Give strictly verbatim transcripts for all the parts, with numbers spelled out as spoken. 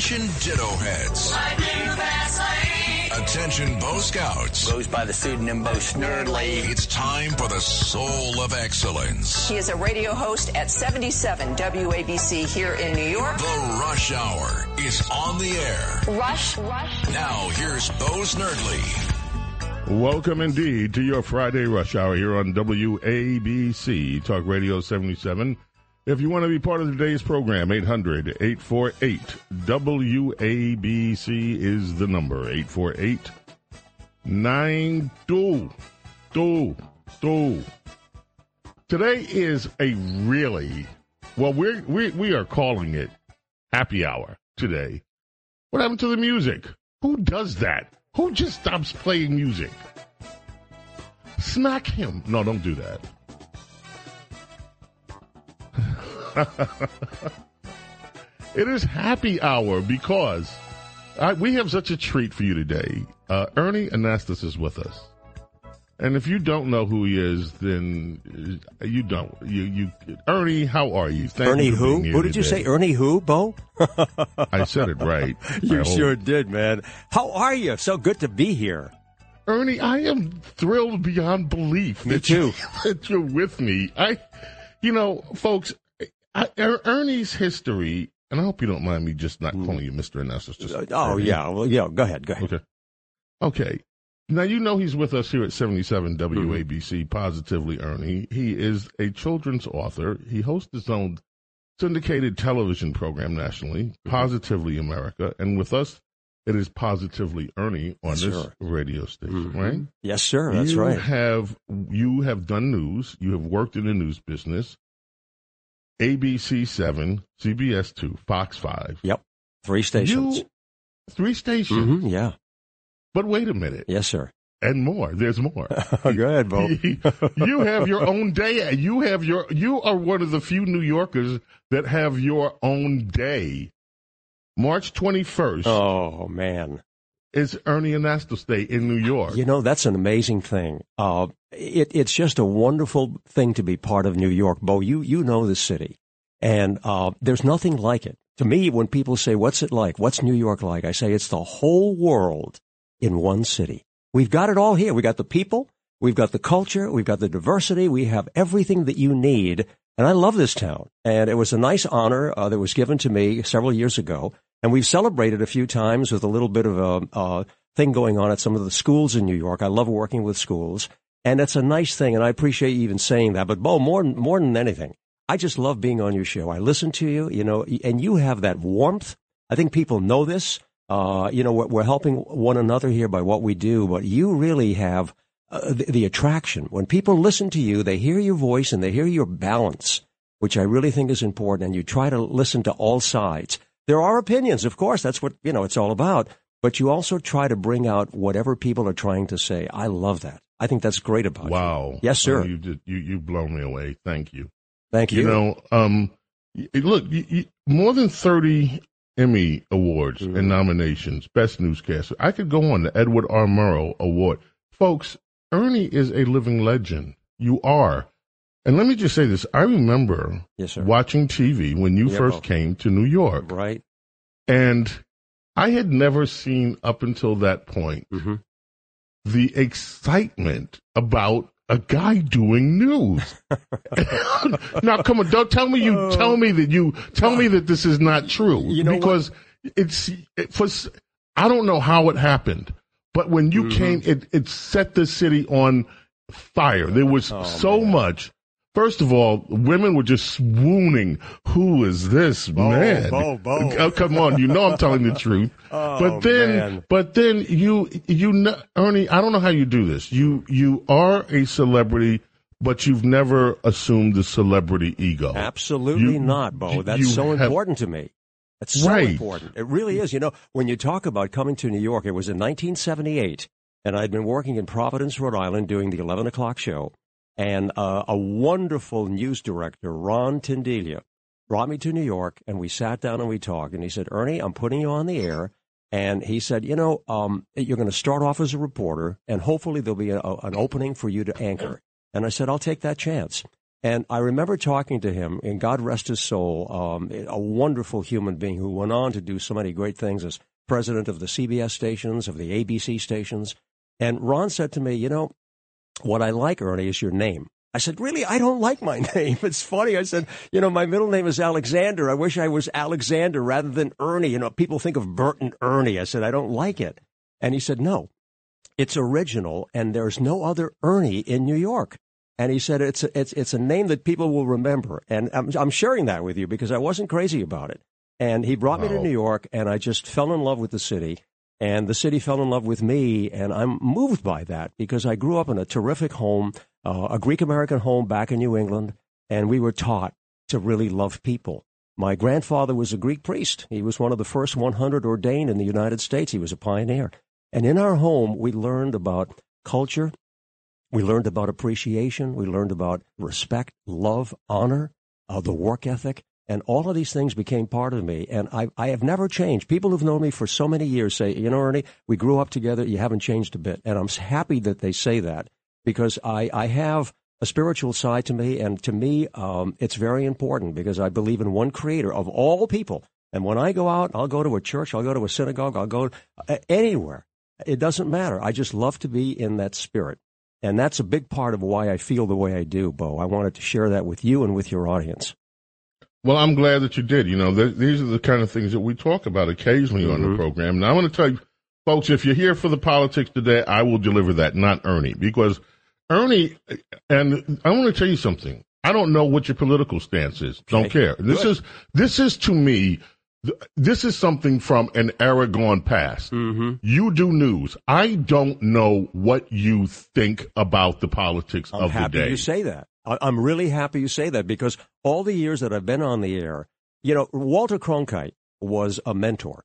Attention Ditto Heads. Attention Bo Scouts. Goes by the pseudonym Bo Snerdly. It's time for the Soul of Excellence. He is a radio host at seventy-seven W A B C here in New York. The Rush Hour is on the air. Rush, Rush. Now here's Bo Snerdly. Welcome indeed to your Friday Rush Hour here on W A B C Talk Radio seventy-seven. If you want to be part of today's program, eight hundred, eight four eight, W A B C is the number, eight four eight, nine two two two. Today is a really, well, we're, we, we are calling it happy hour today. What happened to the music? Who does that? Who just stops playing music? Smack him. No, don't do that. It is happy hour because I, we have such a treat for you today. Uh, Ernie Anastas is with us. And if you don't know who he is, then you don't. You, you, Ernie, how are you? Thank Ernie you who? Who did today. You say? Ernie who, Bo? I said it right. You sure did, man. How are you? So good to be here. Ernie, I am thrilled beyond belief me that, too. You, that you're with me. I, you know, folks... I, er, Ernie's history, and I hope you don't mind me just not calling you Mister Anastas. Just oh, Ernie. yeah. Well, yeah. Go ahead. Go ahead. Okay. Okay. Now, you know he's with us here at seventy-seven W A B C, mm-hmm. Positively Ernie. He is a children's author. He hosts his own syndicated television program nationally, Positively America. And with us, it is Positively Ernie on yes, this sir. radio station, mm-hmm. right? Yes, sir. That's you right. Have, you have done news. You have worked in the news business. A B C seven, C B S two, Fox five. Yep. Three stations. You, three stations. Mm-hmm, yeah. But wait a minute. Yes, sir. And more. There's more. Go ahead, Bo. You have your own day. You have your, you are one of the few New Yorkers that have your own day. March twenty-first. Oh, man. It's Ernie Anastas Day in New York. You know, that's an amazing thing. Uh, it, it's just a wonderful thing to be part of New York. Bo, you, you know the city, and uh, there's nothing like it. To me, when people say, what's it like? What's New York like? I say it's the whole world in one city. We've got it all here. We've got the people. We've got the culture. We've got the diversity. We have everything that you need, and I love this town. And it was a nice honor uh, that was given to me several years ago. And we've celebrated a few times with a little bit of a uh, thing going on at some of the schools in New York. I love working with schools, and it's a nice thing, and I appreciate you even saying that. But, Bo, more, more than anything, I just love being on your show. I listen to you, you know, and you have that warmth. I think people know this. Uh, you know, we're, we're helping one another here by what we do, but you really have uh, the, the attraction. When people listen to you, they hear your voice, and they hear your balance, which I really think is important, and you try to listen to all sides. There are opinions, of course. That's what, you know, it's all about. But you also try to bring out whatever people are trying to say. I love that. I think that's great about wow. you. Wow. Yes, sir. Oh, you did, you, you blown me away. Thank you. Thank you. You know, um, look, you, you, more than thirty Emmy Awards mm-hmm. and nominations, Best Newscaster. I could go on the Edward R. Murrow Award. Folks, Ernie is a living legend. You are. And let me just say this. I remember yes, sir. watching T V when you yeah, first bro. came to New York. Right. And I had never seen up until that point mm-hmm. the excitement about a guy doing news. Now, come on, don't tell me you uh, tell me that you tell me that this is not true. You know, because what? it's it, for I don't know how it happened, but when you mm-hmm. came, it, it set the city on fire. There was oh, so man. much. First of all, women were just swooning. Who is this Bo, man? Bo, Bo. Oh, come on, you know I'm telling the truth. Oh, but then, man. but then you, you know, Ernie, I don't know how you do this. You, you are a celebrity, but you've never assumed the celebrity ego. Absolutely you, not, Bo. That's so have, important to me. That's so right. important. It really is. You know, when you talk about coming to New York, it was in nineteen seventy-eight, and I'd been working in Providence, Rhode Island, doing the eleven o'clock show. And uh, a wonderful news director, Ron Tindiglia, brought me to New York, and we sat down and we talked. And he said, Ernie, I'm putting you on the air. And he said, you know, um, you're going to start off as a reporter, and hopefully there'll be a, a, an opening for you to anchor. And I said, I'll take that chance. And I remember talking to him, and God rest his soul, um, a wonderful human being who went on to do so many great things as president of the C B S stations, of the A B C stations. And Ron said to me, you know, what I like, Ernie, is your name. I said, really? I don't like my name. It's funny. I said, you know, my middle name is Alexander. I wish I was Alexander rather than Ernie. You know, people think of Bert and Ernie. I said, I don't like it. And he said, no, it's original, and there's no other Ernie in New York. And he said, it's a, it's it's a name that people will remember. And I'm, I'm sharing that with you because I wasn't crazy about it. And he brought me to New York, and I just fell in love with the city. And the city fell in love with me, and I'm moved by that because I grew up in a terrific home, uh, a Greek-American home back in New England, and we were taught to really love people. My grandfather was a Greek priest. He was one of the first one hundred ordained in the United States. He was a pioneer. And in our home, we learned about culture. We learned about appreciation. We learned about respect, love, honor, uh, the work ethic. And all of these things became part of me, and I, I have never changed. People who've known me for so many years say, you know, Ernie, we grew up together. You haven't changed a bit. And I'm happy that they say that because I, I have a spiritual side to me, and to me um, it's very important because I believe in one creator of all people. And when I go out, I'll go to a church, I'll go to a synagogue, I'll go anywhere. It doesn't matter. I just love to be in that spirit. And that's a big part of why I feel the way I do, Bo. I wanted to share that with you and with your audience. Well, I'm glad that you did. You know, th- these are the kind of things that we talk about occasionally mm-hmm. on the program. Now, I want to tell you, folks, if you're here for the politics today, I will deliver that, not Ernie. Because Ernie, and I want to tell you something. I don't know what your political stance is. Don't okay. care. This Good. is, this is to me, th- this is something from an era gone past. Mm-hmm. You do news. I don't know what you think about the politics I'm of the day. I'm happy you say that. I'm really happy you say that because all the years that I've been on the air, you know, Walter Cronkite was a mentor.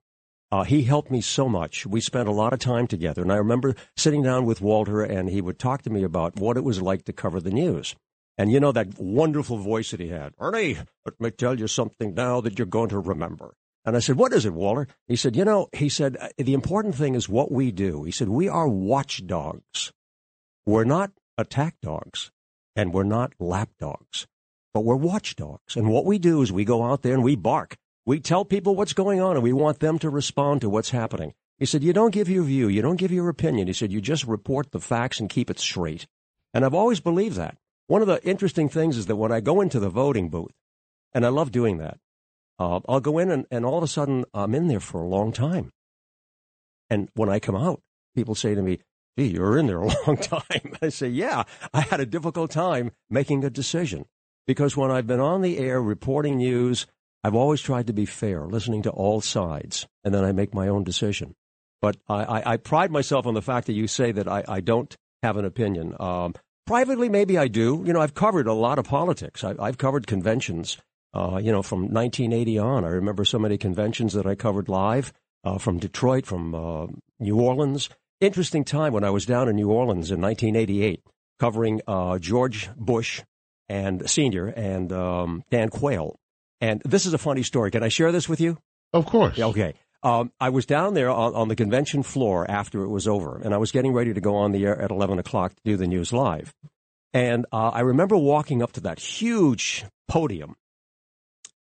Uh, he helped me so much. We spent a lot of time together. And I remember sitting down with Walter, and he would talk to me about what it was like to cover the news. And, you know, that wonderful voice that he had. Ernie, let me tell you something now that you're going to remember. And I said, what is it, Walter? He said, you know, he said, the important thing is what we do. He said, we are watchdogs. We're not attack dogs. And we're not lapdogs, but we're watchdogs. And what we do is we go out there and we bark. We tell people what's going on, and we want them to respond to what's happening. He said, you don't give your view. You don't give your opinion. He said, you just report the facts and keep it straight. And I've always believed that. One of the interesting things is that when I go into the voting booth, and I love doing that, uh, I'll go in and, and all of a sudden I'm in there for a long time. And when I come out, people say to me, gee, you were in there a long time. I say, yeah, I had a difficult time making a decision because when I've been on the air reporting news, I've always tried to be fair, listening to all sides, and then I make my own decision. But I, I, I pride myself on the fact that you say that I, I don't have an opinion. Um, privately, maybe I do. You know, I've covered a lot of politics. I, I've covered conventions, uh, you know, from nineteen eighty on. I remember so many conventions that I covered live uh, from Detroit, from uh, New Orleans. Interesting time when I was down in New Orleans in nineteen eighty-eight covering uh, George Bush and Senior and um, Dan Quayle. And this is a funny story. Can I share this with you? Of course. Okay. Um, I was down there on, on the convention floor after it was over, and I was getting ready to go on the air at eleven o'clock to do the news live. And uh, I remember walking up to that huge podium,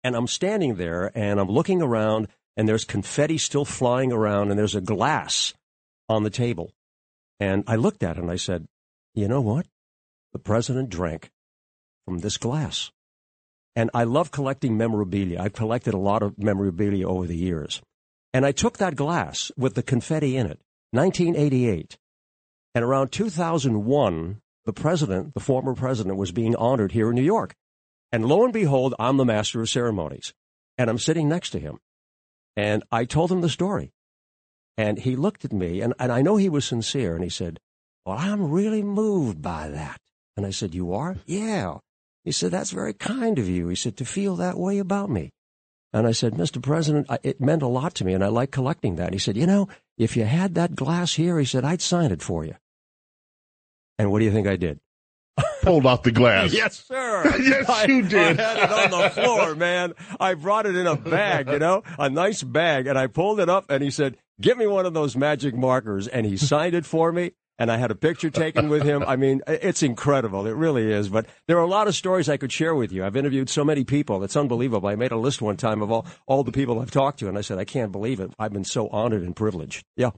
and I'm standing there, and I'm looking around, and there's confetti still flying around, and there's a glass on the table. And I looked at it and I said, you know what? The president drank from this glass. And I love collecting memorabilia. I've collected a lot of memorabilia over the years. And I took that glass with the confetti in it, nineteen eighty-eight. And around two thousand one, the president, the former president, was being honored here in New York. And lo and behold, I'm the master of ceremonies. And I'm sitting next to him. And I told him the story. And he looked at me, and, and I know he was sincere, and he said, well, I'm really moved by that. And I said, you are? Yeah. He said, that's very kind of you. He said, to feel that way about me. And I said, Mister President, I, it meant a lot to me, and I like collecting that. He said, you know, if you had that glass here, he said, I'd sign it for you. And what do you think I did? Pulled out the glass. Yes, sir. Yes, I, you did. I had it on the floor, man. I brought it in a bag, you know, a nice bag, and I pulled it up, and he said, give me one of those magic markers, and he signed it for me. And I had a picture taken with him. I mean, it's incredible. It really is. But there are a lot of stories I could share with you. I've interviewed so many people. It's unbelievable. I made a list one time of all, all the people I've talked to, and I said, I can't believe it. I've been so honored and privileged. Yeah.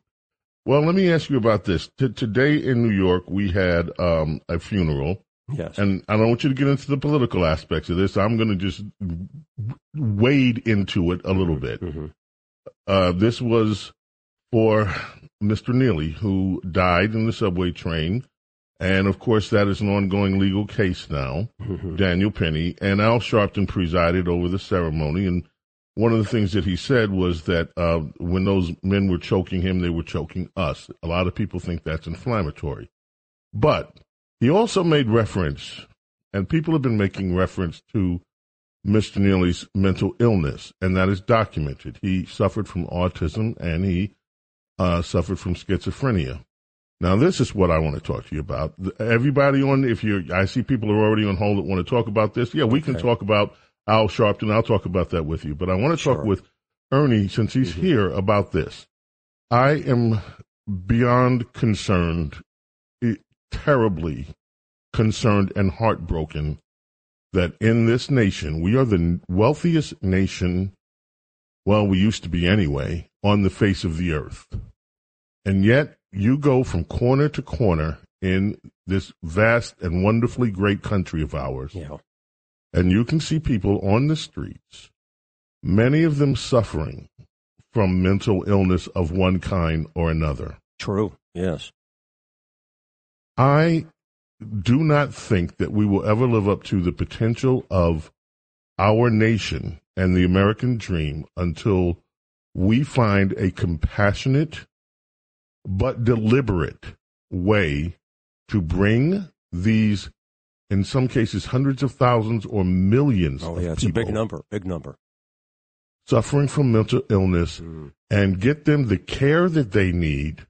Well, let me ask you about this. T- today in New York, we had um, a funeral. Yes. And I don't want you to get into the political aspects of this. I'm going to just wade into it a little bit. Mm-hmm. Uh, this was for Mister Neely, who died in the subway train. And, of course, that is an ongoing legal case now, mm-hmm. Daniel Penny. And Al Sharpton presided over the ceremony. And one of the things that he said was that uh, when those men were choking him, they were choking us. A lot of people think that's inflammatory. But he also made reference, and people have been making reference to Mister Neely's mental illness, and that is documented. He suffered from autism, and he uh, suffered from schizophrenia. Now, this is what I want to talk to you about. Everybody on, if you're, I see people are already on hold that want to talk about this. Yeah, we okay. can talk about Al Sharpton. I'll talk about that with you. But I want to sure. talk with Ernie, since he's mm-hmm. here, about this. I am beyond concerned, terribly concerned and heartbroken that in this nation, we are the wealthiest nation, well, we used to be anyway, on the face of the earth. And yet you go from corner to corner in this vast and wonderfully great country of ours, yeah. and you can see people on the streets, many of them suffering from mental illness of one kind or another. True, yes. I do not think that we will ever live up to the potential of our nation and the American dream until we find a compassionate but deliberate way to bring these, in some cases, hundreds of thousands or millions oh, yeah, of it's people a big number, big number. suffering from mental illness mm. and get them the care that they need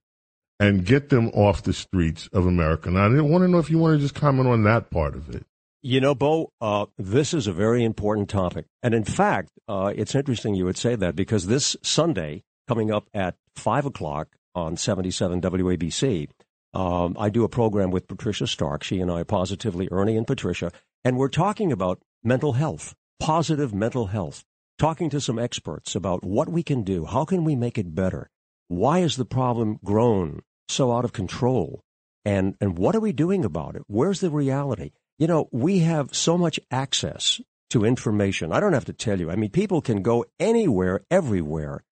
and get them off the streets of America. Now, I didn't want to know if you want to just comment on that part of it. You know, Bo, uh, this is a very important topic. And in fact, uh, it's interesting you would say that because this Sunday, coming up at five o'clock on seventy-seven W A B C, um, I do a program with Patricia Stark. She and I, Positively Ernie and Patricia, and we're talking about mental health, positive mental health, talking to some experts about what we can do, how can we make it better. Why has the problem grown so out of control? And and what are we doing about it? Where's the reality? You know, we have so much access to information. I don't have to tell you. I mean, people can go anywhere, everywhere,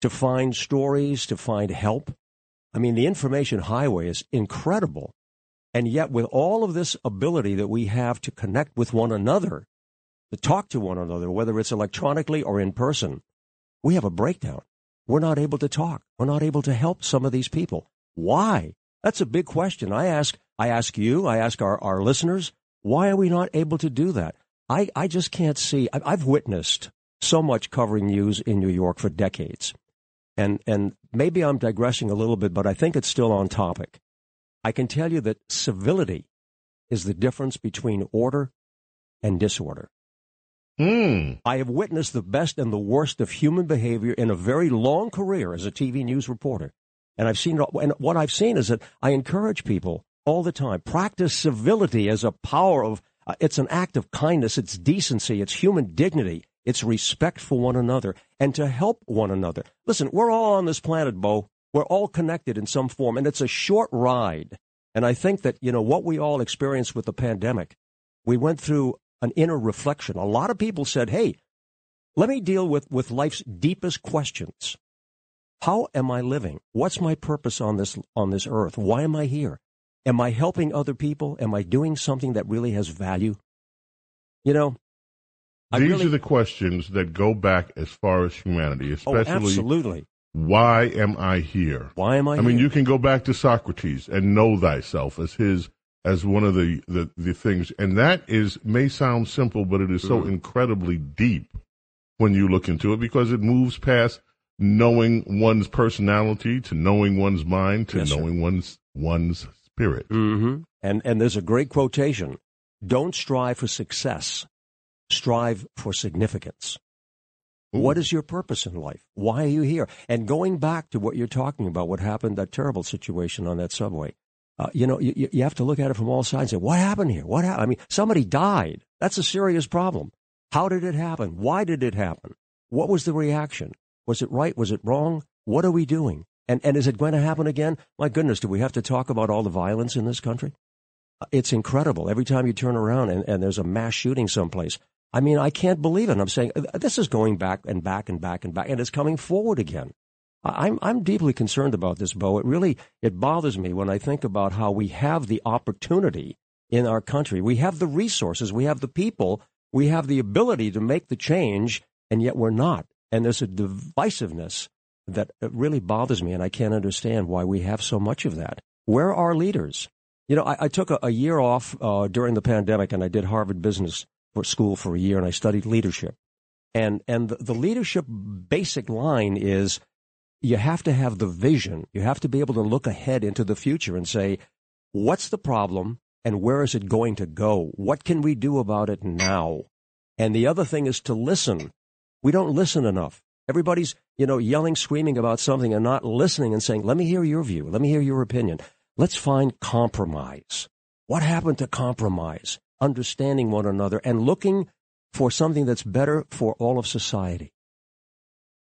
to find stories, to find help. I mean, the information highway is incredible. And yet, with all of this ability that we have to connect with one another, to talk to one another, whether it's electronically or in person, we have a breakdown. We're not able to talk. We're not able to help some of these people. Why? That's a big question. I ask I ask you, I ask our, our listeners, why are we not able to do that? I, I just can't see. I've witnessed so much covering news in New York for decades. And, and maybe I'm digressing a little bit, but I think it's still on topic. I can tell you that civility is the difference between order and disorder. Mm. I have witnessed the best and the worst of human behavior in a very long career as a T V news reporter. And I've seen, and what I've seen is that I encourage people all the time, practice civility as a power of, uh, it's an act of kindness, it's decency, it's human dignity, it's respect for one another, and to help one another. Listen, we're all on this planet, Bo. We're all connected in some form, and it's a short ride And I think that, you know, what we all experienced with the pandemic, we went through an inner reflection. A lot of people said, hey, let me deal with, with life's deepest questions. How am I living? What's my purpose on this on this earth? Why am I here? Am I helping other people? Am I doing something that really has value? You know, I These really... are the questions that go back as far as humanity, especially. Oh, absolutely. Why am I here? Why am I, I here? I mean, you can go back to Socrates and know thyself as his as one of the, the, the things. And that is may sound simple, but it is so mm. incredibly deep when you look into it, because it moves past knowing one's personality to knowing one's mind to yes, knowing sir. one's one's spirit. Mm-hmm. And and there's a great quotation. Don't strive for success. Strive for significance. Ooh. What is your purpose in life? Why are you here? And going back to what you're talking about, what happened, that terrible situation on that subway, uh, you know, you, you have to look at it from all sides and say, what happened here? What happened? I mean, somebody died. That's a serious problem. How did it happen? Why did it happen? What was the reaction? Was it right? Was it wrong? What are we doing? And and is it going to happen again? My goodness, do we have to talk about all the violence in this country? It's incredible. Every time you turn around and, and there's a mass shooting someplace, I mean, I can't believe it. I'm saying this is going back and back and back and back, and it's coming forward again. I'm I'm deeply concerned about this, Bo. It really it bothers me when I think about how we have the opportunity in our country. We have the resources. We have the people. We have the ability to make the change, and yet we're not. And there's a divisiveness that really bothers me, and I can't understand why we have so much of that. Where are leaders? You know, I, I took a, a year off uh, during the pandemic, and I did Harvard Business School for a year, and I studied leadership. And and the, the leadership basic line is you have to have the vision. You have to be able to look ahead into the future and say, what's the problem, and where is it going to go? What can we do about it now? And the other thing is to listen. We don't listen enough. Everybody's, you know, yelling, screaming about something and not listening and saying, let me hear your view. Let me hear your opinion. Let's find compromise. What happened to compromise? Understanding one another and looking for something that's better for all of society.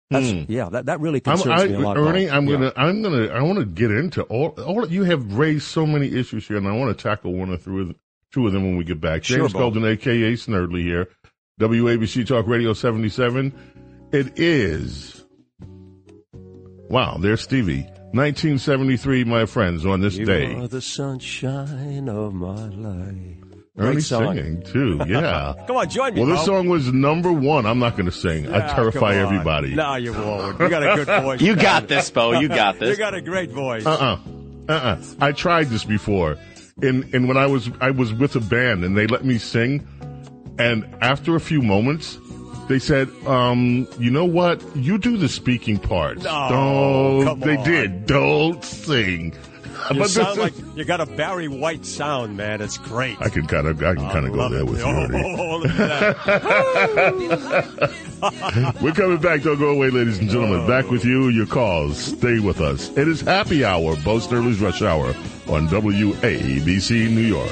That's, mm. Yeah, that, that really concerns I, me a lot. Ernie, I'm yeah. gonna, I'm gonna, I want to get into all. All you have raised so many issues here, and I want to tackle one or three, two of them when we get back. James sure, Golden, A K A Snerdly, here, W A B C Talk Radio seventy-seven. It is. Wow, there's Stevie. nineteen seventy-three, my friends, on this you day. You are the sunshine of my life. Ernie singing, too, yeah. Come on, join me, Well, this Bo. song was number one. I'm not going to sing. Nah, I terrify everybody. No, you won't. You got a good voice. You got this, Bo. You got this. You got a great voice. Uh-uh. Uh-uh. I tried this before. And, and when I was, I was with a band, and they let me sing, and after a few moments... They said, um, you know what? You do the speaking parts. No, don't, they on. did. Don't sing. You but sound this, like you got a Barry White sound, man. It's great. I can kind of, I can kind of go there it. with you. Oh, look at that. We're coming back. Don't go away, ladies and gentlemen. Oh. Back with you. Your calls. Stay with us. It is Happy Hour, Bo Snerdly's Rush Hour on W A B C New York.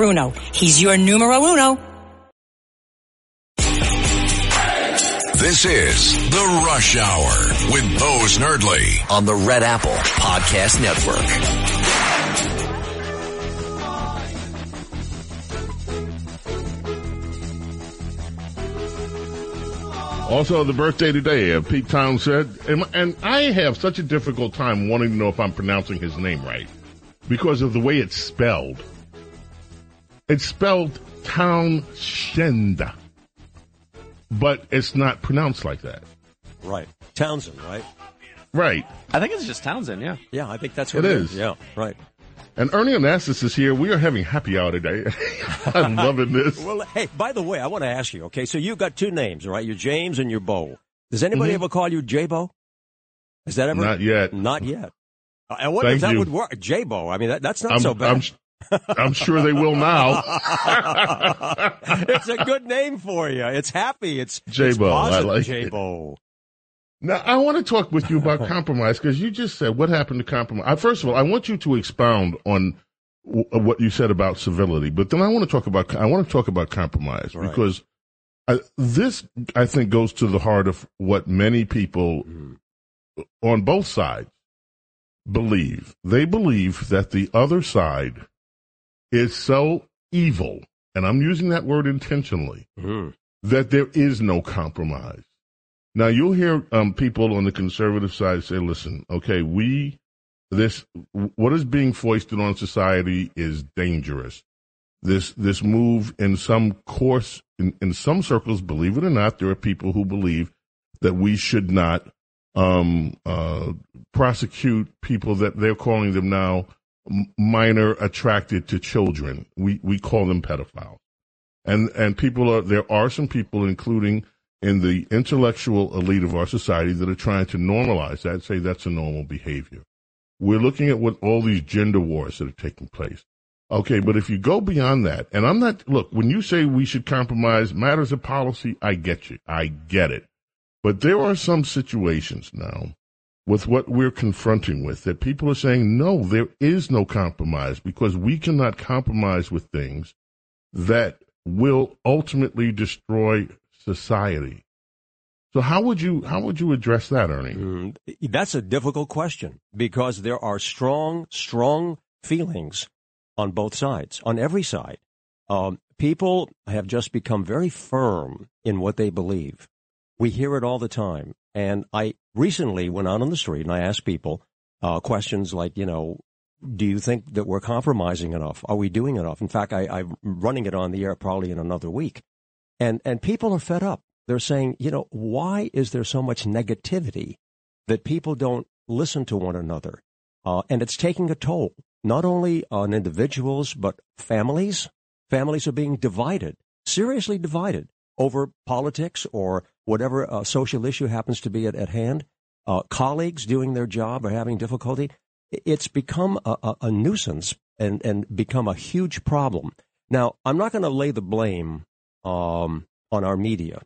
Bruno. He's your numero uno. This is The Rush Hour with Bo Snerdly on the Red Apple Podcast Network. Also, the birthday today of Pete Townshend. And, and I have such a difficult time wanting to know if I'm pronouncing his name right because of the way it's spelled. It's spelled Townshend, but it's not pronounced like that. Right. Townsend, right? Right. I think it's just Townsend, yeah. Yeah, I think that's what it, it is. is. Yeah, right. And Ernie Anastas is here. We are having happy hour today. I'm loving this. Well, hey, by the way, I want to ask you, okay, so you've got two names, right? You're James and you're Bo. Does anybody mm-hmm. ever call you J-Bo? Is that ever? Not yet. Not yet. I wonder Thank if that you. would work. J-Bo, I mean, that, that's not I'm, so bad. I'm, I'm sure they will now. It's a good name for you. It's happy. It's J-Bo. I like J-Bo. Now, I want to talk with you about compromise, because you just said what happened to compromise. First of all, I want you to expound on w- what you said about civility, but then I want to talk about I want to talk about compromise, right. because I, this, I think, goes to the heart of what many people on both sides believe. They believe that the other side is so evil, and I'm using that word intentionally, mm. that there is no compromise. Now, you'll hear um, people on the conservative side say, listen, okay, we, this, what is being foisted on society is dangerous. This, this move in some course, in, in some circles, believe it or not, there are people who believe that we should not um, uh, prosecute people that they're calling them now minor attracted to children. We, we call them pedophiles. And, and people are, there are some people, including in the intellectual elite of our society, that are trying to normalize that, say that's a normal behavior. We're looking at what all these gender wars that are taking place. Okay, but if you go beyond that, and I'm not, look, when you say we should compromise matters of policy, I get you. I get it. But there are some situations now with what we're confronting with that people are saying, no, there is no compromise, because we cannot compromise with things that will ultimately destroy society. So how would you how would you address that, Ernie? Mm, that's a difficult question, because there are strong, strong feelings on both sides, on every side. Um, people have just become very firm in what they believe. We hear it all the time. And I recently went out on the street and I asked people uh, questions like, you know, do you think that we're compromising enough? Are we doing enough? In fact, I, I'm running it on the air probably in another week. And and people are fed up. They're saying, you know, why is there so much negativity that people don't listen to one another? Uh, and it's taking a toll, not only on individuals, but families. Families are being divided, seriously divided, over politics or whatever uh, social issue happens to be at, at hand. Uh, colleagues doing their job are having difficulty. It's become a, a, a nuisance and, and become a huge problem. Now, I'm not going to lay the blame Um, on our media,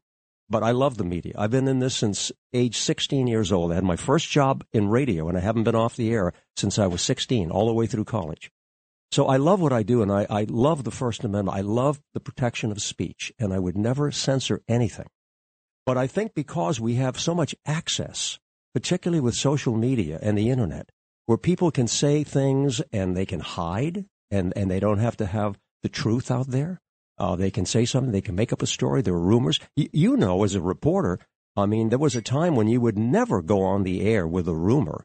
but I love the media. I've been in this since age sixteen years old. I had my first job in radio, and I haven't been off the air since I was sixteen, all the way through college. So I love what I do, and I, I love the First Amendment. I love the protection of speech, and I would never censor anything. But I think because we have so much access, particularly with social media and the internet, where people can say things and they can hide, and, and they don't have to have the truth out there. Uh, they can say something. They can make up a story. There are rumors. Y- you know, as a reporter, I mean, there was a time when you would never go on the air with a rumor.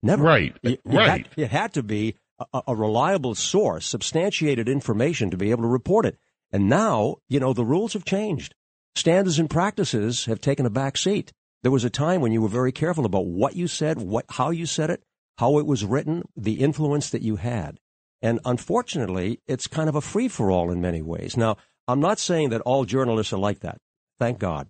Never. Right. You, you right. Had, it had to be a, a reliable source, substantiated information to be able to report it. And now, you know, the rules have changed. Standards and practices have taken a back seat. There was a time when you were very careful about what you said, what, how you said it, how it was written, the influence that you had. And unfortunately, it's kind of a free-for-all in many ways. Now, I'm not saying that all journalists are like that. Thank God.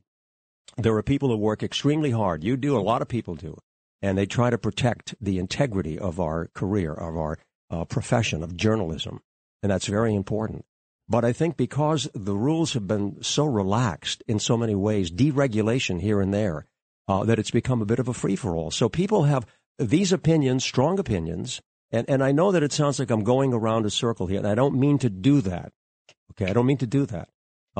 There are people who work extremely hard. You do. A lot of people do. And they try to protect the integrity of our career, of our uh, profession, of journalism. And that's very important. But I think because the rules have been so relaxed in so many ways, deregulation here and there, uh, that it's become a bit of a free-for-all. So people have these opinions, strong opinions. And and I know that it sounds like I'm going around a circle here, and I don't mean to do that. Okay, I don't mean to do that.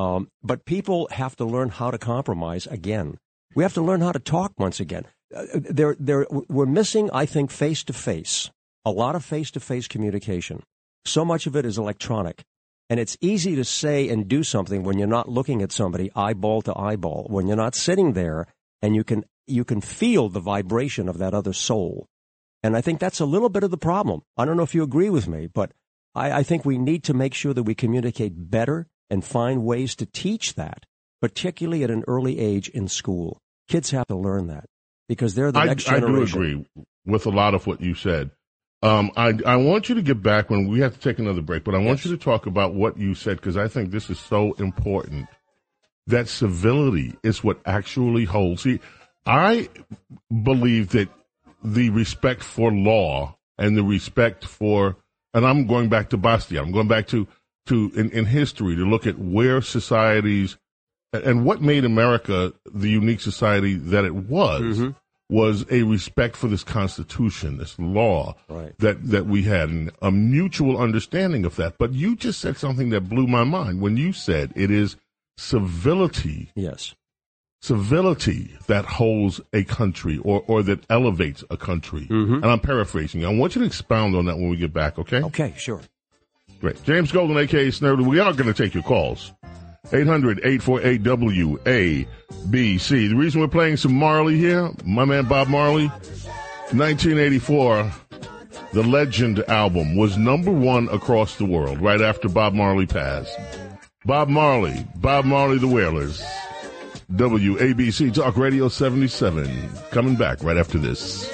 Um, but people have to learn how to compromise again. We have to learn how to talk once again. Uh, there, there, we're missing, I think, face-to-face, a lot of face-to-face communication. So much of it is electronic. And it's easy to say and do something when you're not looking at somebody eyeball to eyeball, when you're not sitting there and you can you can feel the vibration of that other soul. And I think that's a little bit of the problem. I don't know if you agree with me, but I, I think we need to make sure that we communicate better and find ways to teach that, particularly at an early age in school. Kids have to learn that because they're the I, next generation. I do agree with a lot of what you said. Um, I, I want you to get back when we have to take another break, but I want yes. you to talk about what you said because I think this is so important, that civility is what actually holds. See, I believe that the respect for law and the respect for, and I'm going back to Bastia, I'm going back to, to in, in history to look at where societies and what made America the unique society that it was. Mm-hmm. was a respect for this Constitution, this law right. that, that we had, and a mutual understanding of that. But you just said something that blew my mind when you said it is civility. Yes. Civility that holds a country or, or that elevates a country. Mm-hmm. And I'm paraphrasing. I want you to expound on that when we get back, okay? Okay, sure. Great. James Golden, a k a. Snerdly. We are going to take your calls. eight hundred, eight four eight, W A B C. The reason we're playing some Marley here, my man Bob Marley, nineteen eighty-four, the Legend album was number one across the world right after Bob Marley passed. Bob Marley, Bob Marley, the Wailers, W A B C Talk Radio seventy-seven, coming back right after this.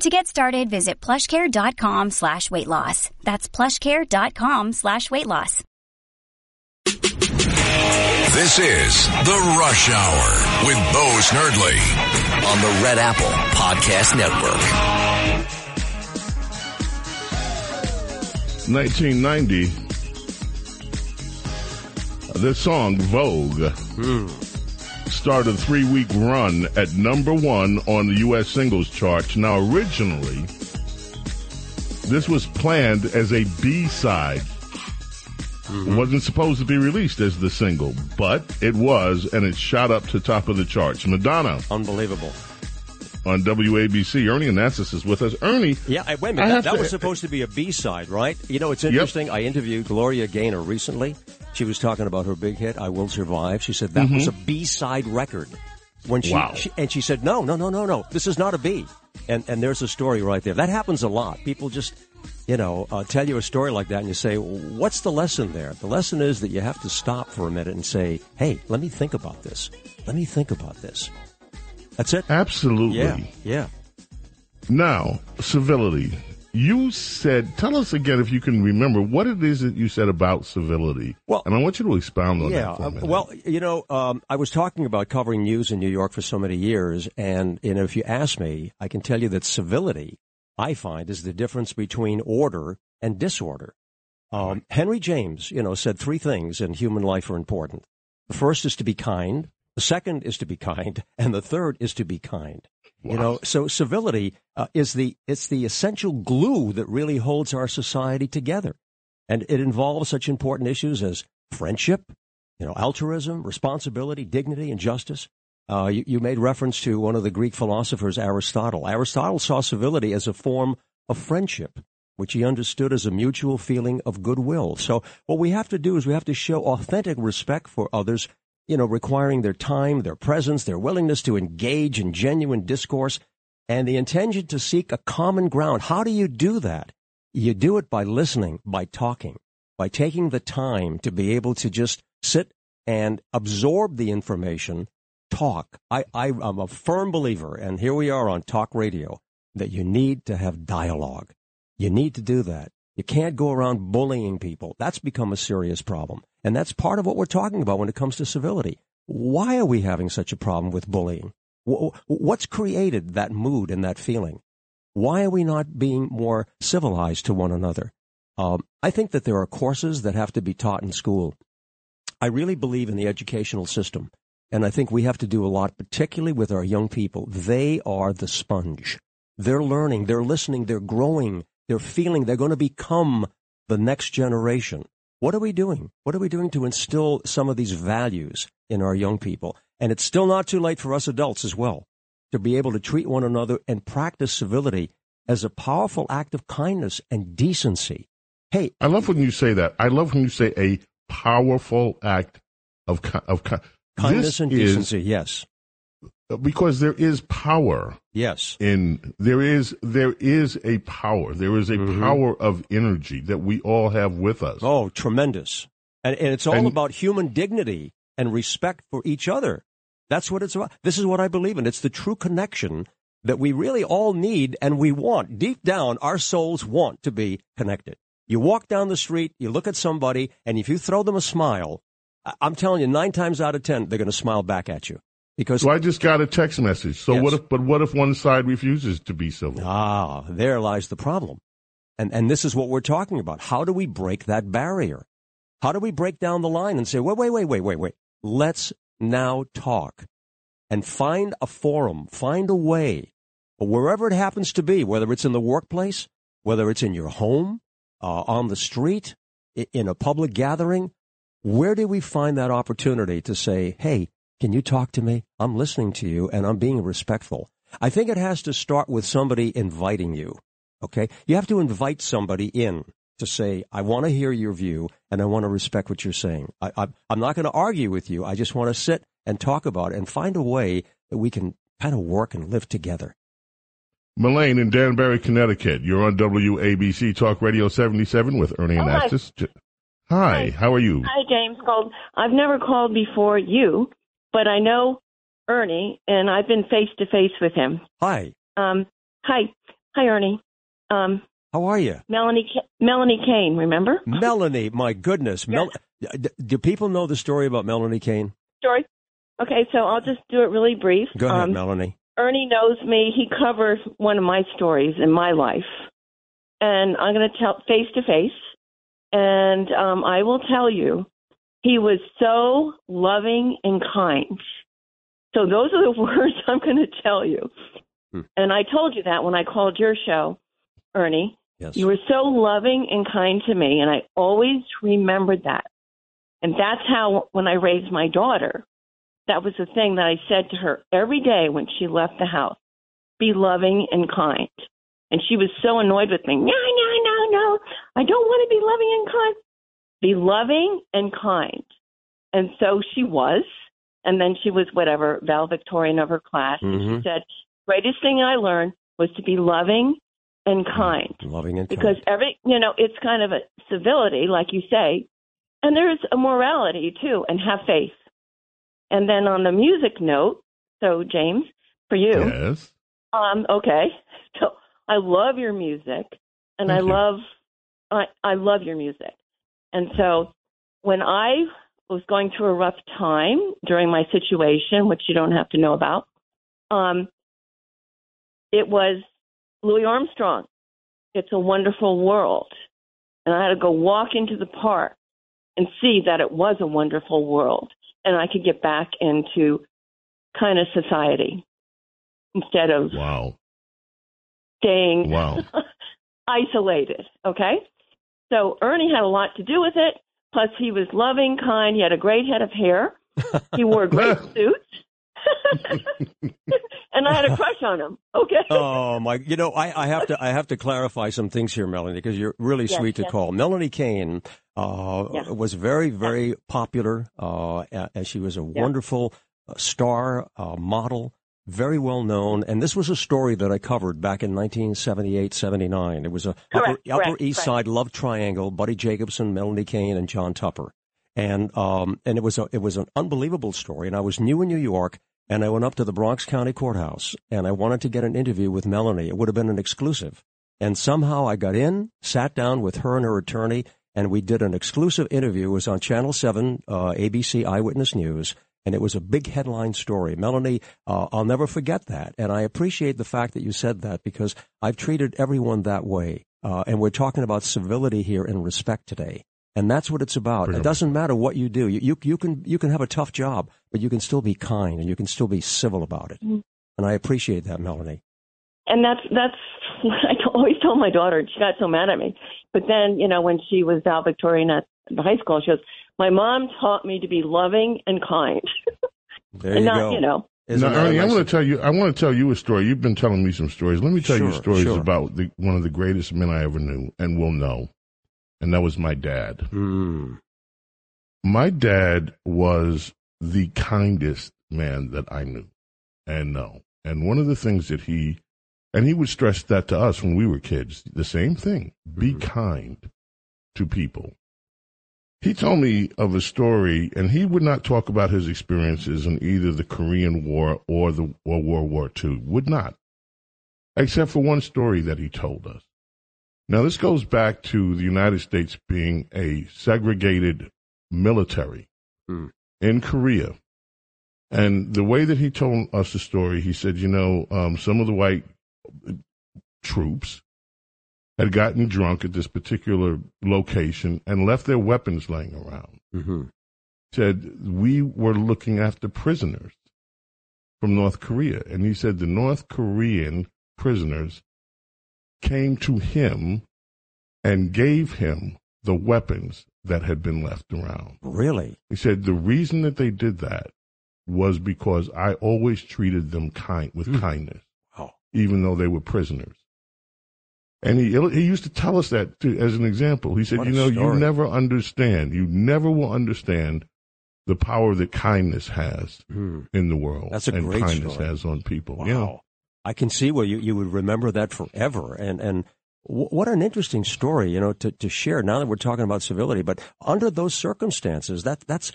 To get started, visit plushcare.com slash weight loss. That's plushcare.com slash weight loss. This is The Rush Hour with Bo Snerdly on the Red Apple Podcast Network. nineteen ninety, this song, Vogue, mm. started a three-week run at number one on the U S singles chart. Now, originally, this was planned as a B-side. Mm-hmm. It wasn't supposed to be released as the single, but it was, and it shot up to top of the charts. Madonna. Unbelievable. On W A B C, Ernie Anastas is with us. Ernie. Yeah, wait a minute. That, that to, was supposed to be a B-side, right? You know, it's interesting. Yep. I interviewed Gloria Gaynor recently. She was talking about her big hit, I Will Survive. She said that mm-hmm. was a B-side record. When she, wow. she And she said, no, no, no, no, no. This is not a B. And, and there's a story right there. That happens a lot. People just, you know, uh, tell you a story like that and you say, what's the lesson there? The lesson is that you have to stop for a minute and say, hey, let me think about this. Let me think about this. That's it. Absolutely. Yeah. Yeah. Now, civility. You said, tell us again, if you can remember, what it is that you said about civility. Well, and I want you to expound on yeah, that for a minute. Well, you know, um, I was talking about covering news in New York for so many years, and you know, if you ask me, I can tell you that civility, I find, is the difference between order and disorder. Um, Henry James, you know, said three things in human life are important. The first is to be kind. The second is to be kind, and the third is to be kind. Wow. You know, so civility uh, is the it's the essential glue that really holds our society together, and it involves such important issues as friendship, you know, altruism, responsibility, dignity, and justice. Uh, you, you made reference to one of the Greek philosophers, Aristotle. Aristotle saw civility as a form of friendship, which he understood as a mutual feeling of goodwill. So what we have to do is we have to show authentic respect for others, you know, requiring their time, their presence, their willingness to engage in genuine discourse, and the intention to seek a common ground. How do you do that? You do it by listening, by talking, by taking the time to be able to just sit and absorb the information, talk. I, I, I'm a firm believer, and here we are on talk radio, that you need to have dialogue. You need to do that. You can't go around bullying people. That's become a serious problem. And that's part of what we're talking about when it comes to civility. Why are we having such a problem with bullying? What's created that mood and that feeling? Why are we not being more civilized to one another? Um, I think that there are courses that have to be taught in school. I really believe in the educational system, and I think we have to do a lot, particularly with our young people. They are the sponge. They're learning, they're listening, they're growing, they're feeling, they're going to become the next generation. What are we doing? What are we doing to instill some of these values in our young people? And it's still not too late for us adults as well to be able to treat one another and practice civility as a powerful act of kindness and decency. Hey, I love when you say that. I love when you say a powerful act of of kindness and decency. Is, yes, because there is power. Yes, in there is there is a power. There is a mm-hmm. power of energy that we all have with us. Oh, tremendous! And, and it's all and, about human dignity and respect for each other. That's what it's about. This is what I believe in. It's the true connection that we really all need and we want deep down. Our souls want to be connected. You walk down the street, you look at somebody, and if you throw them a smile, I'm telling you, nine times out of ten, they're going to smile back at you. Because so I just got a text message. So yes. what if? But what if one side refuses to be civil? Ah, there lies the problem. And and this is what we're talking about. How do we break that barrier? How do we break down the line and say, wait, wait, wait, wait, wait, wait. Let's now talk and find a forum, find a way, wherever it happens to be, whether it's in the workplace, whether it's in your home, Uh, on the street, in a public gathering. Where do we find that opportunity to say, hey, can you talk to me? I'm listening to you, and I'm being respectful. I think it has to start with somebody inviting you, okay? You have to invite somebody in to say, I want to hear your view, and I want to respect what you're saying. I, I, I'm not going to argue with you. I just want to sit and talk about it and find a way that we can kind of work and live together. Melaine in Danbury, Connecticut. You're on W A B C Talk Radio seventy-seven with Ernie Anastas. Oh, hi. hi, how are you? Hi, James Gold. I've never called before you, but I know Ernie, and I've been face-to-face with him. Hi. Um. Hi. Hi, Ernie. Um. How are you? Melanie Melanie Kane, remember? Melanie, my goodness. Yes. Mel- do people know the story about Melanie Kane? Story? Okay, so I'll just do it really brief. Go ahead, um, Melanie. Ernie knows me. He covered one of my stories in my life. And I'm going to tell face to face. And um, I will tell you, he was so loving and kind. So those are the words I'm going to tell you. Hmm. And I told you that when I called your show, Ernie. Yes. You were so loving and kind to me. And I always remembered that. And that's how, when I raised my daughter, that was the thing that I said to her every day when she left the house, be loving and kind. And she was so annoyed with me. No, no, no, no. I don't want to be loving and kind. Be loving and kind. And so she was. And then she was whatever, valedictorian of her class. Mm-hmm. And she said, greatest thing I learned was to be loving and kind. Loving and because kind. Because every, you know, it's kind of a civility, like you say. And there's a morality, too, and have faith. And then on the music note, so James, for you. Yes. Um, okay. So I love your music, and Thank I you. love I, I love your music. And so when I was going through a rough time during my situation, which you don't have to know about, um, it was Louis Armstrong. It's a Wonderful World. And I had to go walk into the park and see that it was a wonderful world. And I could get back into kind of society instead of wow. staying wow. isolated, okay? So Ernie had a lot to do with it, plus he was loving, kind, he had a great head of hair, he wore great suits, and I had a crush on him, okay? Oh, my, you know, I, I have to I have to clarify some things here, Melanie, because you're really yes, sweet yes. to call. Melanie Kane... Uh, yeah. was very, very yeah. popular. Uh, and she was a yeah. wonderful star, uh, model, very well known. And this was a story that I covered back in nineteen seventy-eight, seventy-nine. It was a Correct. Upper, Correct. Upper East Correct. Side love triangle: Buddy Jacobson, Melanie Kane, and John Tupper. And um, and it was a, it was an unbelievable story. And I was new in New York, and I went up to the Bronx County Courthouse, and I wanted to get an interview with Melanie. It would have been an exclusive, and somehow I got in, sat down with her and her attorney. And we did an exclusive interview. It was on Channel seven, uh, A B C Eyewitness News, and it was a big headline story. Melanie, uh, I'll never forget that, and I appreciate the fact that you said that because I've treated everyone that way. Uh, and we're talking about civility here and respect today. And that's what it's about. Brilliant. It doesn't matter what you do. You, you you can you can have a tough job, but you can still be kind and you can still be civil about it. Mm-hmm. And I appreciate that, Melanie. And that's that's what I always told my daughter. She got so mad at me. But then, you know, when she was valedictorian at the high school, she goes, "My mom taught me to be loving and kind." There and you not, go. You know. Now, Ernie, I want to tell you. I want to tell you a story. You've been telling me some stories. Let me tell sure, you stories sure. about the, one of the greatest men I ever knew and will know, and that was my dad. Mm. My dad was the kindest man that I knew and know. And one of the things that he, and he would stress that to us when we were kids, the same thing: be mm. kind to people. He told me of a story, and he would not talk about his experiences in either the Korean War or the or World War Two. Would not, except for one story that he told us. Now, this goes back to the United States being a segregated military mm. in Korea. And the way that he told us the story, he said, you know, um, some of the white troops had gotten drunk at this particular location and left their weapons laying around. Mm-hmm. Said, we were looking after prisoners from North Korea. And he said the North Korean prisoners came to him and gave him the weapons that had been left around. Really? He said the reason that they did that was because I always treated them kind with mm. kindness, oh. even though they were prisoners. And he he used to tell us that too, as an example. He said, what you know, story. you never understand. You never will understand the power that kindness has mm. in the world. That's a and great kindness story. Has on people. Wow. Yeah. I can see where you, you would remember that forever. And, and w- what an interesting story, you know, to, to share now that we're talking about civility. But under those circumstances, that that's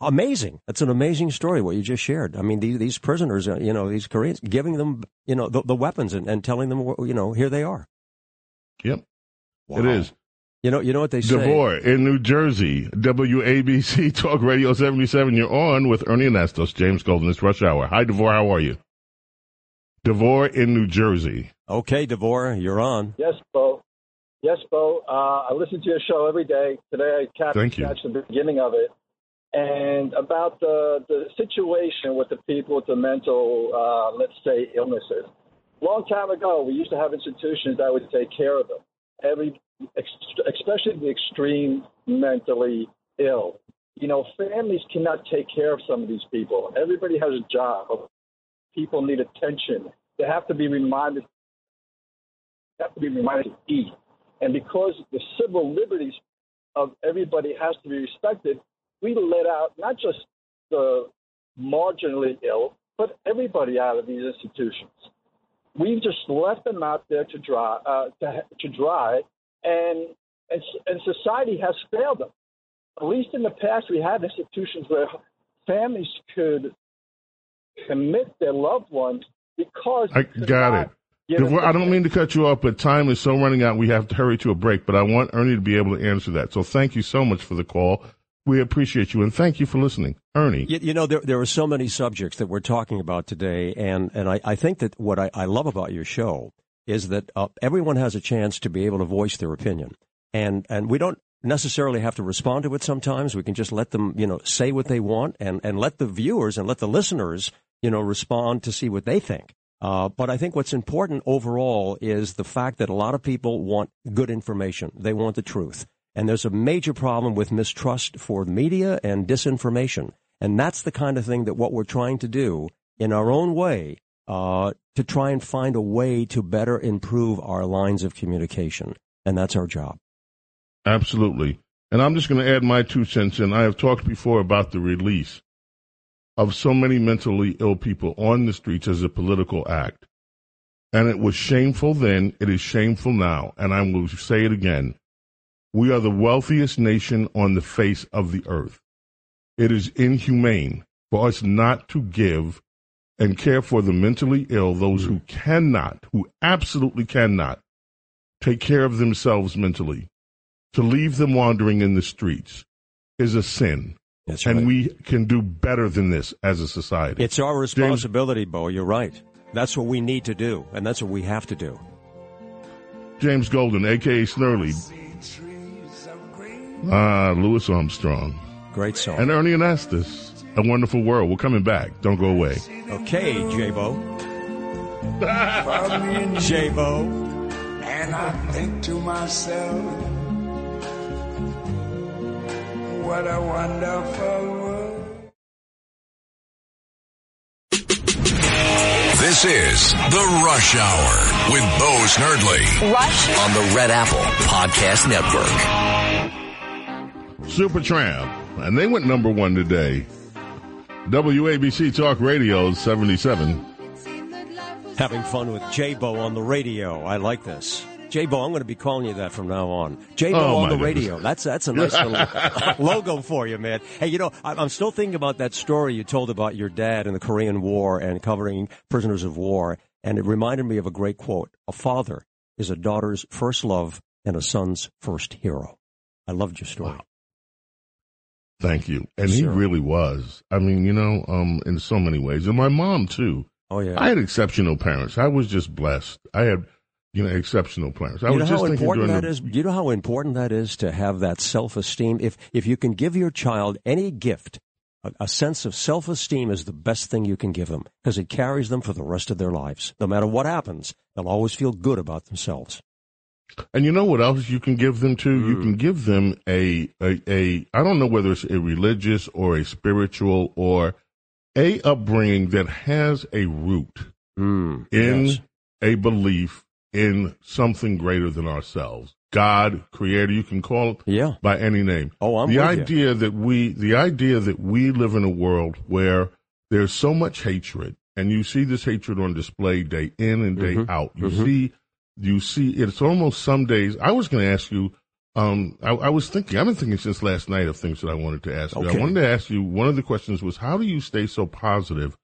amazing. That's an amazing story, what you just shared. I mean, these, these prisoners, you know, these Koreans, giving them, you know, the, the weapons and, and telling them, you know, here they are. Yep. Wow. It is. You know, you know what they say. DeVore in New Jersey, W A B C Talk Radio seventy-seven. You're on with Ernie Anastas, James Golden. It's Rush Hour. Hi, DeVore. How are you? DeVore in New Jersey. Okay, DeVore, you're on. Yes, Bo. Yes, Bo. Uh, I listen to your show every day. Today I catch, catch the beginning of it. And about the, the situation with the people with the mental, uh, let's say, illnesses. Long time ago, we used to have institutions that would take care of them, every, especially the extreme mentally ill. You know, families cannot take care of some of these people. Everybody has a job. People need attention. They have to be reminded. They have to be reminded to eat. And because the civil liberties of everybody has to be respected, we let out not just the marginally ill, but everybody out of these institutions. We've just left them out there to dry, uh, to, to dry, and, and and society has failed them. At least in the past, we had institutions where families could commit their loved ones because I got it. I don't mean to cut you off, but time is so running out. We have to hurry to a break, but I want Ernie to be able to answer that. So thank you so much for the call. We appreciate you, and thank you for listening. Ernie. You, you know, there there are so many subjects that we're talking about today, and, and I, I think that what I, I love about your show is that uh, everyone has a chance to be able to voice their opinion. And and we don't necessarily have to respond to it sometimes. We can just let them, you know, say what they want and, and let the viewers and let the listeners, you know, respond to see what they think. Uh, but I think what's important overall is the fact that a lot of people want good information. They want the truth. And there's a major problem with mistrust for media and disinformation. And that's the kind of thing that what we're trying to do in our own way uh, to try and find a way to better improve our lines of communication. And that's our job. Absolutely. And I'm just going to add my two cents in. I have talked before about the release of so many mentally ill people on the streets as a political act. And it was shameful then. It is shameful now. And I will say it again. We are the wealthiest nation on the face of the earth. It is inhumane for us not to give and care for the mentally ill, those who cannot, who absolutely cannot, take care of themselves mentally. To leave them wandering in the streets is a sin. That's right. And we can do better than this as a society. It's our responsibility, James- Bo. You're right. That's what we need to do, and that's what we have to do. James Golden, a k a. Snerdly. Ah, uh, Louis Armstrong. Great song. And Ernie Anastas, A Wonderful World. We're coming back. Don't go away. Okay, J-Bo. J-Bo. And I think to myself, what a wonderful world. This is The Rush Hour with Bo Snerdly. Rush. On the Red Apple Podcast Network. Supertramp. And they went number one today. W A B C Talk Radio seventy-seven. Having fun with J-Bo on the radio. I like this. J-Bo, I'm going to be calling you that from now on. J-Bo oh, on the radio. Goodness. That's that's a nice little logo for you, man. Hey, you know, I'm still thinking about that story you told about your dad in the Korean War and covering prisoners of war, and it reminded me of a great quote. A father is a daughter's first love and a son's first hero. I loved your story. Wow. Thank you. And sure. He really was. I mean, you know, um, in so many ways. And my mom, too. Oh, yeah. I had exceptional parents. I was just blessed. I had... You know, exceptional players. I you know was just how important that the... is? You know how important that is to have that self-esteem? If if you can give your child any gift, a, a sense of self-esteem is the best thing you can give them because it carries them for the rest of their lives. No matter what happens, they'll always feel good about themselves. And you know what else you can give them, too? Mm. You can give them a, a, a, I don't know whether it's a religious or a spiritual or a upbringing that has a root mm. in yes. a belief in something greater than ourselves. God, Creator, you can call it yeah. by any name. Oh, I'm the with idea you. that we the idea that we live in a world where there's so much hatred, and you see this hatred on display day in and day mm-hmm. out. You mm-hmm. see you see it's almost some days. I was gonna ask you, um I, I was thinking I've been thinking since last night of things that I wanted to ask okay. you. I wanted to ask you, one of the questions was, how do you stay so positive?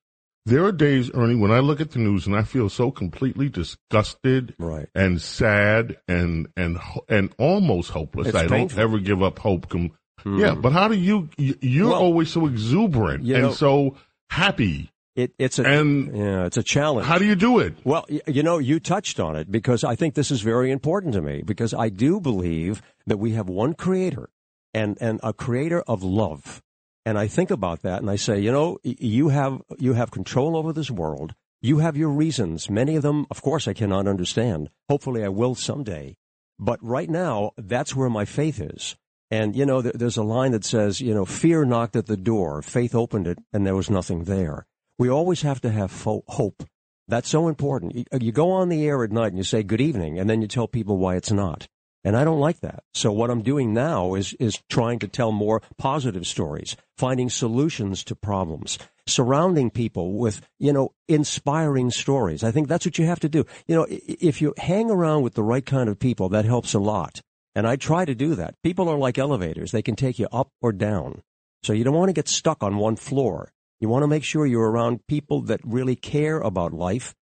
There are days, Ernie, when I look at the news and I feel so completely disgusted right. and sad and and and almost hopeless. It's I painful. Don't ever give up hope. Com- mm. Yeah, but how do you, you're well, always so exuberant you know, and so happy. It, it's, a, and yeah, it's a challenge. How do you do it? Well, you know, you touched on it because I think this is very important to me because I do believe that we have one creator and, and a creator of love. And I think about that, and I say, you know, you have you have control over this world. You have your reasons. Many of them, of course, I cannot understand. Hopefully I will someday. But right now, that's where my faith is. And, you know, th- there's a line that says, you know, fear knocked at the door. Faith opened it, and there was nothing there. We always have to have fo- hope. That's so important. You, you go on the air at night, and you say, good evening, and then you tell people why it's not. And I don't like that. So what I'm doing now is is trying to tell more positive stories, finding solutions to problems, surrounding people with, you know, inspiring stories. I think that's what you have to do. You know, if you hang around with the right kind of people, that helps a lot. And I try to do that. People are like elevators. They can take you up or down. So you don't want to get stuck on one floor. You want to make sure you're around people that really care about life.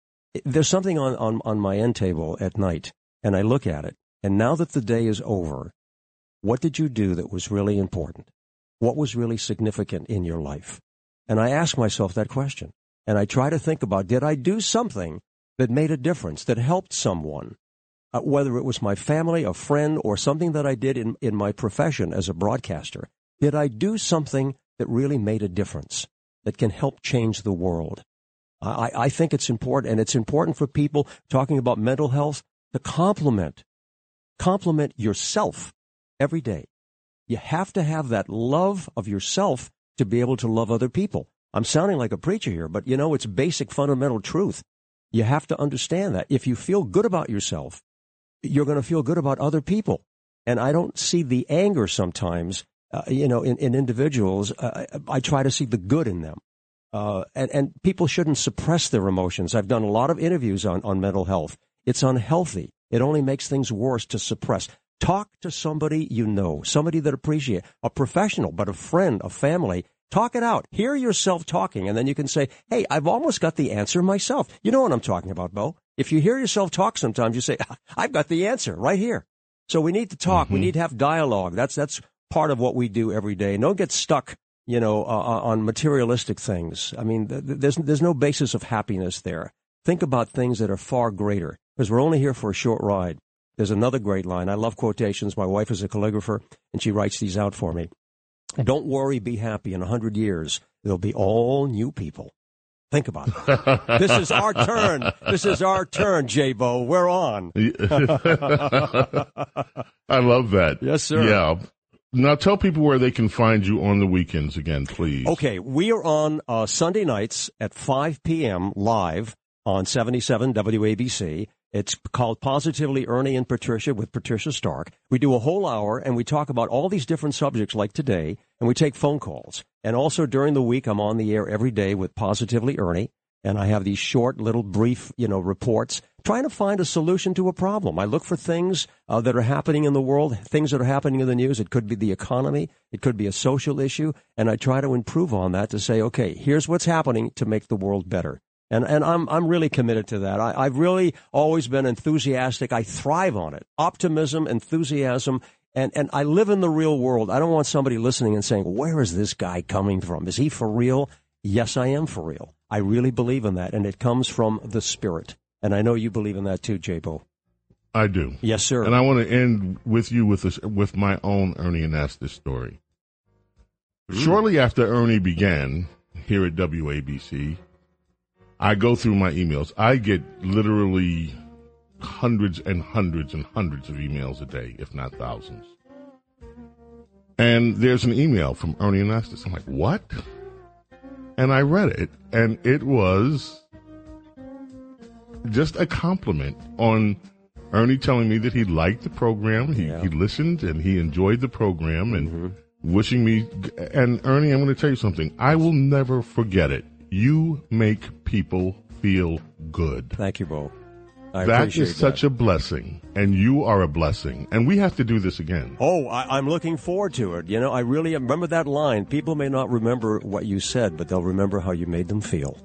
There's something on, on, on my end table at night, and I look at it. And now that the day is over, what did you do that was really important? What was really significant in your life? And I ask myself that question. And I try to think about, did I do something that made a difference, that helped someone? Uh, whether it was my family, a friend, or something that I did in, in my profession as a broadcaster. Did I do something that really made a difference, that can help change the world? I, I think it's important. And it's important for people talking about mental health to compliment. Compliment yourself every day. You have to have that love of yourself to be able to love other people. I'm sounding like a preacher here, but you know, it's basic fundamental truth. You have to understand that. If you feel good about yourself, you're going to feel good about other people. And I don't see the anger sometimes, uh, you know, in, in individuals. Uh, I try to see the good in them. Uh, and, and people shouldn't suppress their emotions. I've done a lot of interviews on, on mental health. It's unhealthy. It only makes things worse to suppress. Talk to somebody you know, somebody that appreciates, a professional, but a friend, a family. Talk it out. Hear yourself talking, and then you can say, hey, I've almost got the answer myself. You know what I'm talking about, Bo. If you hear yourself talk sometimes, you say, I've got the answer right here. So we need to talk. Mm-hmm. We need to have dialogue. That's that's part of what we do every day. Don't get stuck, you know, uh, on materialistic things. I mean, th- there's there's no basis of happiness there. Think about things that are far greater. Because we're only here for a short ride. There's another great line. I love quotations. My wife is a calligrapher, and she writes these out for me. Don't worry, be happy. In a hundred years, there'll be all new people. Think about it. This is our turn. This is our turn, J-Bo. We're on. I love that. Yes, sir. Yeah. Now, tell people where they can find you on the weekends again, please. Okay. We are on uh, Sunday nights at five p.m. live on seventy-seven W A B C. It's called Positively Ernie and Patricia with Patricia Stark. We do a whole hour, and we talk about all these different subjects like today, and we take phone calls. And also during the week, I'm on the air every day with Positively Ernie, and I have these short, little, brief, you know, reports trying to find a solution to a problem. I look for things uh, that are happening in the world, things that are happening in the news. It could be the economy. It could be a social issue. And I try to improve on that to say, okay, here's what's happening to make the world better. And and I'm I'm really committed to that. I, I've really always been enthusiastic. I thrive on it. Optimism, enthusiasm, and, and I live in the real world. I don't want somebody listening and saying, where is this guy coming from? Is he for real? Yes, I am for real. I really believe in that, and it comes from the spirit. And I know you believe in that too, J-Bo. I do. Yes, sir. And I want to end with you with, this, with my own Ernie Anastas story. Ooh. Shortly after Ernie began here at W A B C, I go through my emails. I get literally hundreds and hundreds and hundreds of emails a day, if not thousands. And there's an email from Ernie Anastas. I'm like, what? And I read it, and it was just a compliment on Ernie telling me that he liked the program, he, yeah. he listened, and he enjoyed the program, and mm-hmm. wishing me. And Ernie, I'm going to tell you something. I will never forget it. You make people feel good. Thank you, Bo. I that appreciate is such that. a blessing, and you are a blessing, and we have to do this again. Oh, I, I'm looking forward to it. You know, I really am. Remember that line. People may not remember what you said, but they'll remember how you made them feel.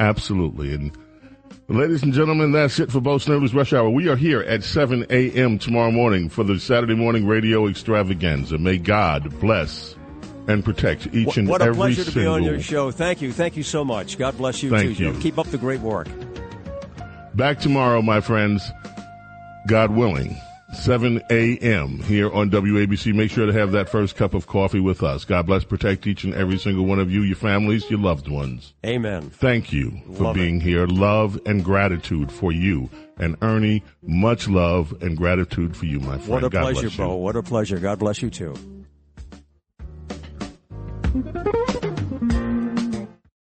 Absolutely. And ladies and gentlemen, that's it for Bo Snerdly's Rush Hour. We are here at seven a.m. tomorrow morning for the Saturday Morning Radio Extravaganza. May God bless and protect each what, and what every single... What a pleasure to be on your show. Thank you. Thank you so much. God bless you, Thank too. You. Keep up the great work. Back tomorrow, my friends, God willing, seven a.m. here on W A B C. Make sure to have that first cup of coffee with us. God bless, protect each and every single one of you, your families, your loved ones. Amen. Thank you for love being it. here. Love and gratitude for you. And Ernie, much love and gratitude for you, my friend. What a God pleasure, bless you. Bo. What a pleasure. God bless you, too. Thank you.